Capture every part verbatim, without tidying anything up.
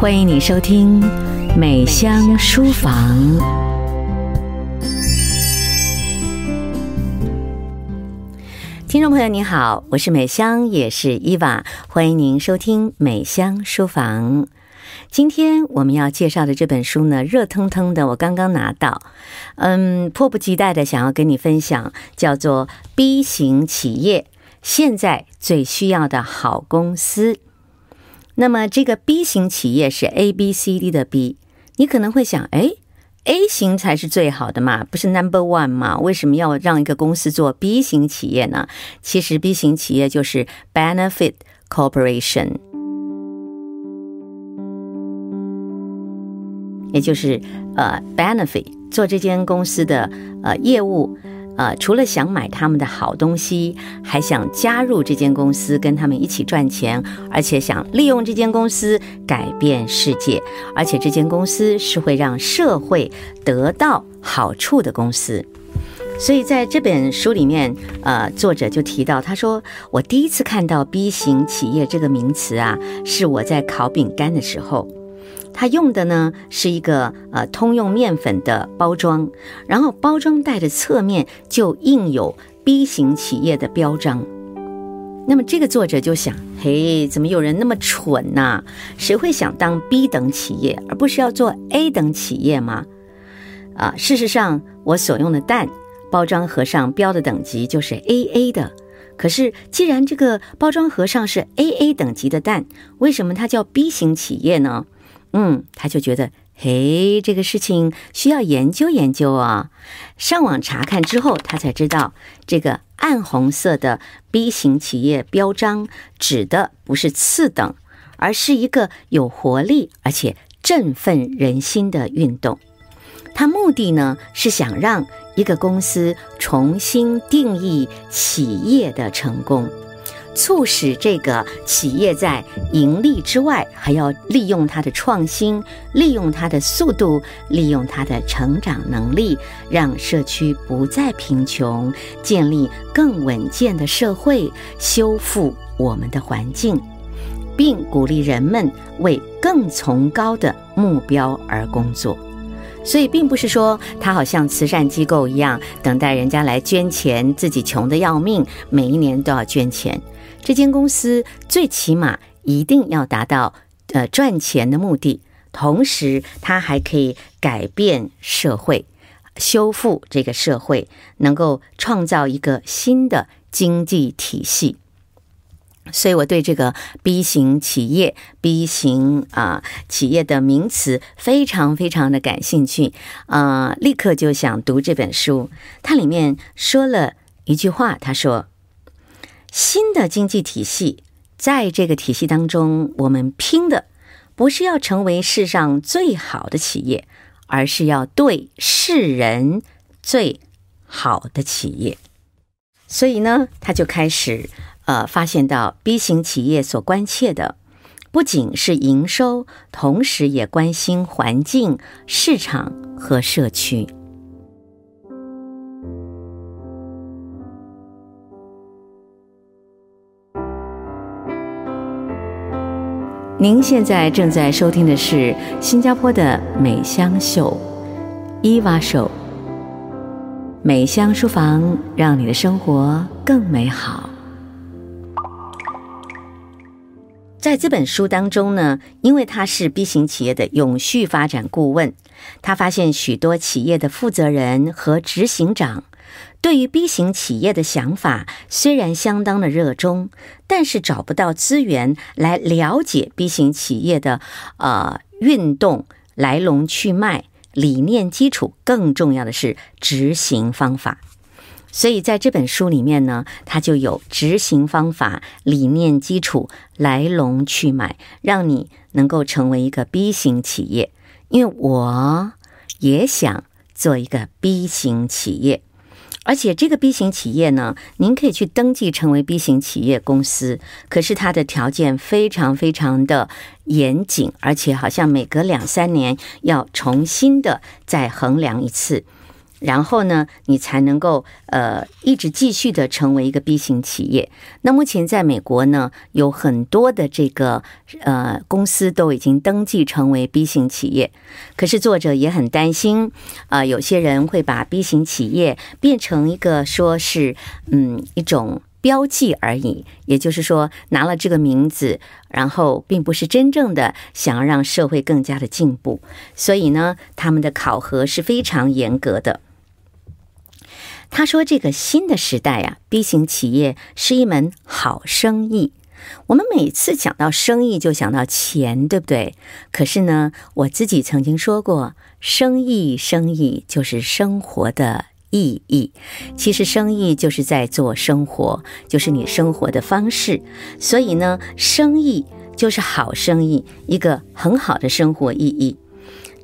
欢迎你收听美香书房。听众朋友你好，我是美香，也是伊娃，欢迎您收听美香书房。今天我们要介绍的这本书呢，热腾腾的，我刚刚拿到，嗯，迫不及待的想要跟你分享，叫做 B 型企业，现在最需要的好公司。那么这个 B 型企业是 A B C D 的 B， 你可能会想，哎 A 型才是最好的嘛，不是 number one 嘛，为什么要让一个公司做 B 型企业呢？其实 B 型企业就是 benefit corporation， 也就是、呃、benefit 做这间公司的、呃、业务呃，除了想买他们的好东西，还想加入这间公司跟他们一起赚钱，而且想利用这间公司改变世界，而且这间公司是会让社会得到好处的公司。所以在这本书里面呃，作者就提到，他说我第一次看到 B 型企业这个名词啊，是我在烤饼干的时候，他用的呢是一个呃通用面粉的包装，然后包装袋的侧面就印有 B 型企业的标章。那么这个作者就想，嘿，怎么有人那么蠢啊？谁会想当 B 等企业，而不是要做 A 等企业吗？啊，事实上我所用的蛋包装盒上标的等级就是 A A 的，可是既然这个包装盒上是 A A 等级的蛋，为什么它叫 B 型企业呢？嗯，他就觉得，嘿，这个事情需要研究研究啊。上网查看之后，他才知道，这个暗红色的 B 型企业标章指的不是次等，而是一个有活力而且振奋人心的运动。他目的呢，是想让一个公司重新定义企业的成功，促使这个企业在盈利之外，还要利用它的创新，利用它的速度，利用它的成长能力，让社区不再贫穷，建立更稳健的社会，修复我们的环境，并鼓励人们为更崇高的目标而工作。所以并不是说他好像慈善机构一样，等待人家来捐钱，自己穷得要命，每一年都要捐钱。这间公司最起码一定要达到呃赚钱的目的，同时它还可以改变社会，修复这个社会，能够创造一个新的经济体系。所以我对这个 B 型企业 B 型、呃、企业的名词非常非常的感兴趣、呃、立刻就想读这本书。它里面说了一句话，他说，新的经济体系，在这个体系当中，我们拼的不是要成为世上最好的企业，而是要对世人最好的企业。所以呢，他就开始呃，发现到 B 型企业所关切的不仅是营收，同时也关心环境、市场和社区。您现在正在收听的是新加坡的美香秀，伊娃秀，美香书房，让你的生活更美好。在这本书当中呢，因为他是 B 型企业的永续发展顾问，他发现许多企业的负责人和执行长对于 B 型企业的想法虽然相当的热衷，但是找不到资源来了解 B 型企业的呃运动来龙去脉，理念基础，更重要的是执行方法。所以在这本书里面呢，它就有执行方法、理念基础、来龙去脉，让你能够成为一个 B 型企业。因为我也想做一个 B 型企业，而且这个 B 型企业呢，您可以去登记成为 B 型企业公司，可是它的条件非常非常的严谨，而且好像每隔两三年要重新的再衡量一次。然后呢你才能够呃一直继续的成为一个 B 型企业。那目前在美国呢有很多的这个呃公司都已经登记成为 B 型企业，可是作者也很担心呃有些人会把 B 型企业变成一个说是嗯一种标记而已，也就是说拿了这个名字，然后并不是真正的想要让社会更加的进步，所以呢他们的考核是非常严格的。他说这个新的时代啊 B 型企业是一门好生意。我们每次讲到生意就想到钱，对不对？可是呢我自己曾经说过，生意生意就是生活的意义，其实生意就是在做生活，就是你生活的方式。所以呢生意就是好生意，一个很好的生活意义。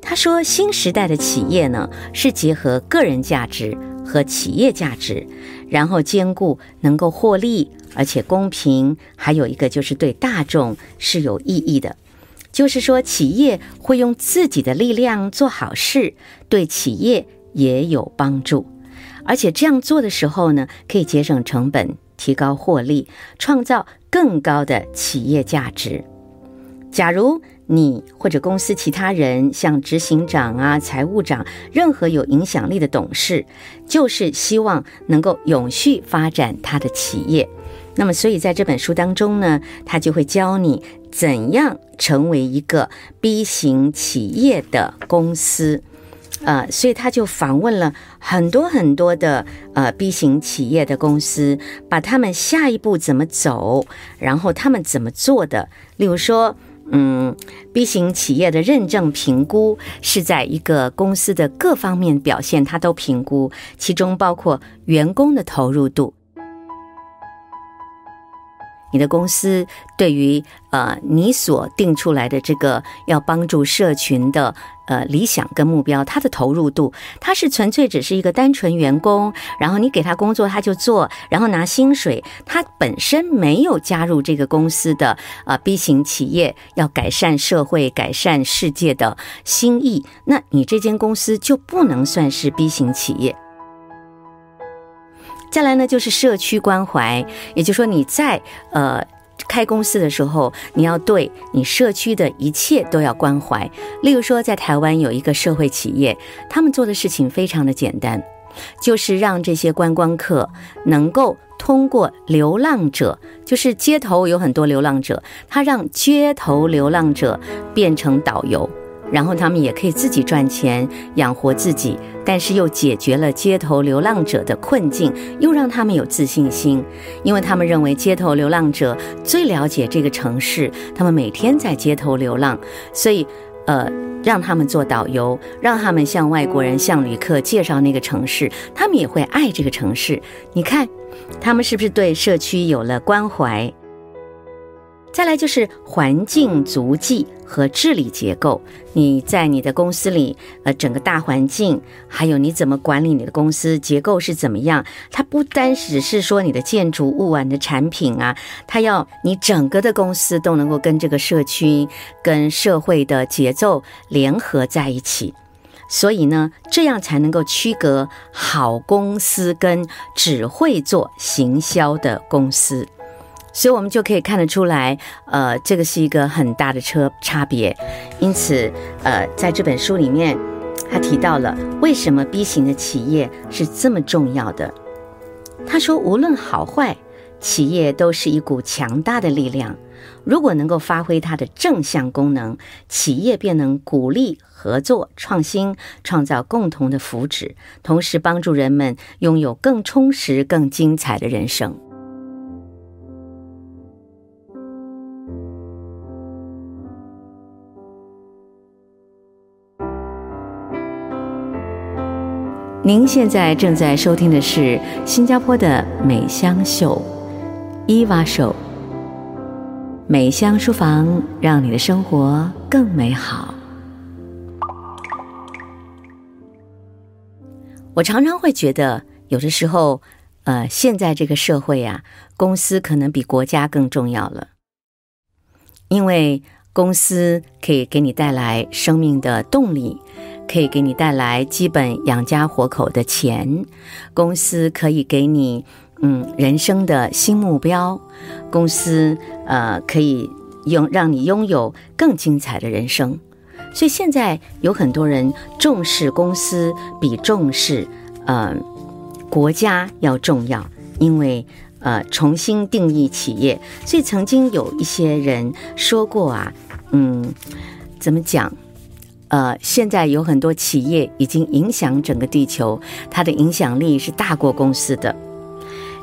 他说新时代的企业呢是结合个人价值和企业价值，然后兼顾能够获利而且公平，还有一个就是对大众是有意义的。就是说企业会用自己的力量做好事，对企业也有帮助，而且这样做的时候呢可以节省成本，提高获利，创造更高的企业价值。假如你或者公司其他人像执行长啊、财务长，任何有影响力的董事，就是希望能够永续发展他的企业。那么所以在这本书当中呢，他就会教你怎样成为一个 B 型企业的公司。呃，所以他就访问了很多很多的呃 B 型企业的公司，把他们下一步怎么走，然后他们怎么做的。例如说，嗯 ，B 型企业的认证评估是在一个公司的各方面表现，他都评估，其中包括员工的投入度。你的公司对于呃你所定出来的这个要帮助社群的呃理想跟目标，它的投入度，它是纯粹只是一个单纯员工，然后你给他工作他就做，然后拿薪水，他本身没有加入这个公司的呃 B 型企业要改善社会、改善世界的心意，那你这间公司就不能算是 B 型企业。再来呢就是社区关怀，也就是说你在呃开公司的时候，你要对你社区的一切都要关怀。例如说在台湾有一个社会企业，他们做的事情非常的简单，就是让这些观光客能够通过流浪者，就是街头有很多流浪者，他让街头流浪者变成导游，然后他们也可以自己赚钱养活自己，但是又解决了街头流浪者的困境，又让他们有自信心，因为他们认为街头流浪者最了解这个城市，他们每天在街头流浪，所以呃，让他们做导游，让他们向外国人、向旅客介绍那个城市，他们也会爱这个城市。你看，他们是不是对社区有了关怀？再来就是环境足迹和治理结构，你在你的公司里呃，整个大环境，还有你怎么管理你的公司，结构是怎么样，它不单只是说你的建筑物啊、你的产品啊，它要你整个的公司都能够跟这个社区、跟社会的节奏联合在一起。所以呢这样才能够区隔好公司跟只会做行销的公司。所以我们就可以看得出来，呃，这个是一个很大的车差别。因此，呃，在这本书里面，他提到了为什么 B 型的企业是这么重要的。他说，无论好坏，企业都是一股强大的力量。如果能够发挥它的正向功能，企业便能鼓励合作、创新，创造共同的福祉，同时帮助人们拥有更充实、更精彩的人生。您现在正在收听的是新加坡的美香秀，伊娃秀，美香书房，让你的生活更美好。我常常会觉得，有的时候，呃，现在这个社会啊，公司可能比国家更重要了，因为公司可以给你带来生命的动力，可以给你带来基本养家活口的钱，公司可以给你嗯人生的新目标，公司呃可以用让你拥有更精彩的人生。所以现在有很多人重视公司比重视呃国家要重要，因为呃重新定义企业。所以曾经有一些人说过啊，嗯怎么讲呃，现在有很多企业已经影响整个地球，它的影响力是大过公司的。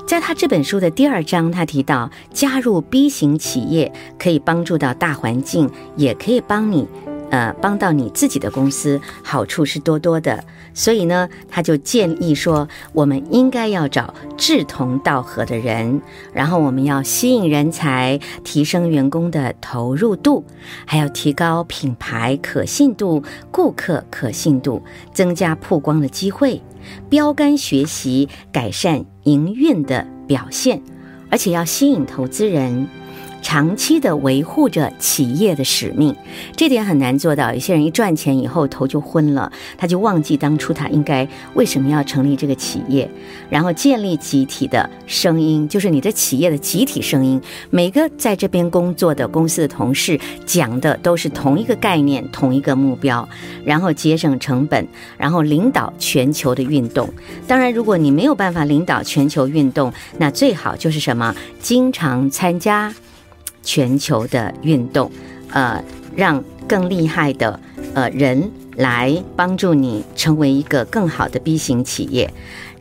在他这本书的第二章，他提到加入 B 型企业可以帮助到大环境，也可以帮你呃，帮到你自己的公司，好处是多多的。所以呢，他就建议说，我们应该要找志同道合的人，然后我们要吸引人才，提升员工的投入度，还要提高品牌可信度、顾客可信度，增加曝光的机会，标杆学习，改善营运的表现，而且要吸引投资人。长期的维护着企业的使命，这点很难做到。有些人一赚钱以后头就昏了，他就忘记当初他应该为什么要成立这个企业。然后建立集体的声音，就是你的企业的集体声音，每个在这边工作的公司的同事讲的都是同一个概念，同一个目标，然后节省成本，然后领导全球的运动。当然如果你没有办法领导全球运动，那最好就是什么，经常参加全球的运动，呃，让更厉害的呃人来帮助你成为一个更好的 B 型企业。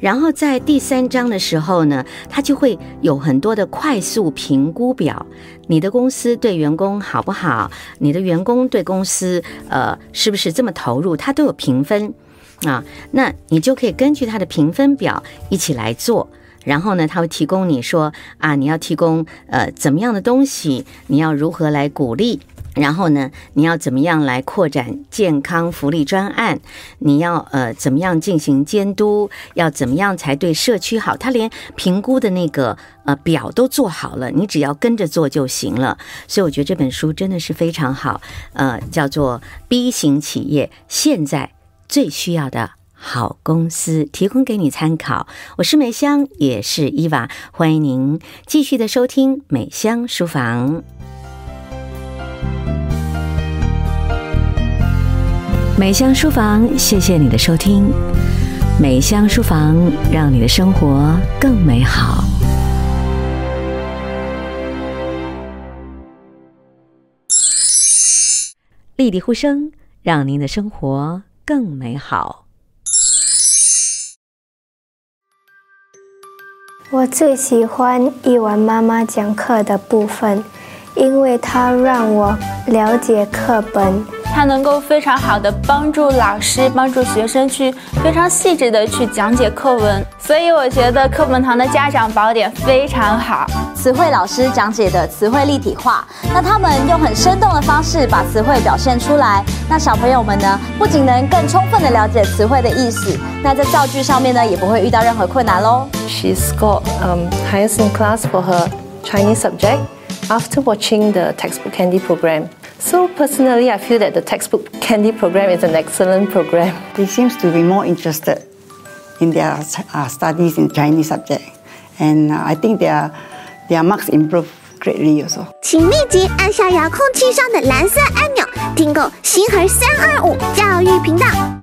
然后在第三章的时候呢，它就会有很多的快速评估表，你的公司对员工好不好，你的员工对公司呃是不是这么投入，它都有评分啊，那你就可以根据它的评分表一起来做。然后呢，他会提供你说啊，你要提供呃怎么样的东西，你要如何来鼓励，然后呢，你要怎么样来扩展健康福利专案，你要呃怎么样进行监督，要怎么样才对社区好，他连评估的那个呃表都做好了，你只要跟着做就行了。所以我觉得这本书真的是非常好，呃，叫做 B 型企业现在最需要的好公司，提供给你参考。我是美香，也是伊娃，欢迎您继续的收听美香书房。美香书房，谢谢你的收听。美香书房，让你的生活更美好。丽丽呼声，让您的生活更美好。我最喜欢伊娃妈妈讲课的部分，因为她让我了解课本，她能够非常好的帮助老师帮助学生去非常细致的去讲解课文，所以我觉得课本堂的家长宝典非常好。词汇老师讲解的词汇立体化，那他们用很生动的方式把词汇表现出来，那小朋友们呢不仅能更充分的了解词汇的意思，那在造句上面呢也不会遇到任何困难咯。She's got um, highest in class for her Chinese subject after watching the textbook candy program. So personally, I feel that the textbook candy program is an excellent program. They seems to be more interested in their uh, studies in Chinese subject, and uh, I think their their marks improve greatly also. 请立即按下遥控器上的蓝色按钮，订购星河三二五教育频道。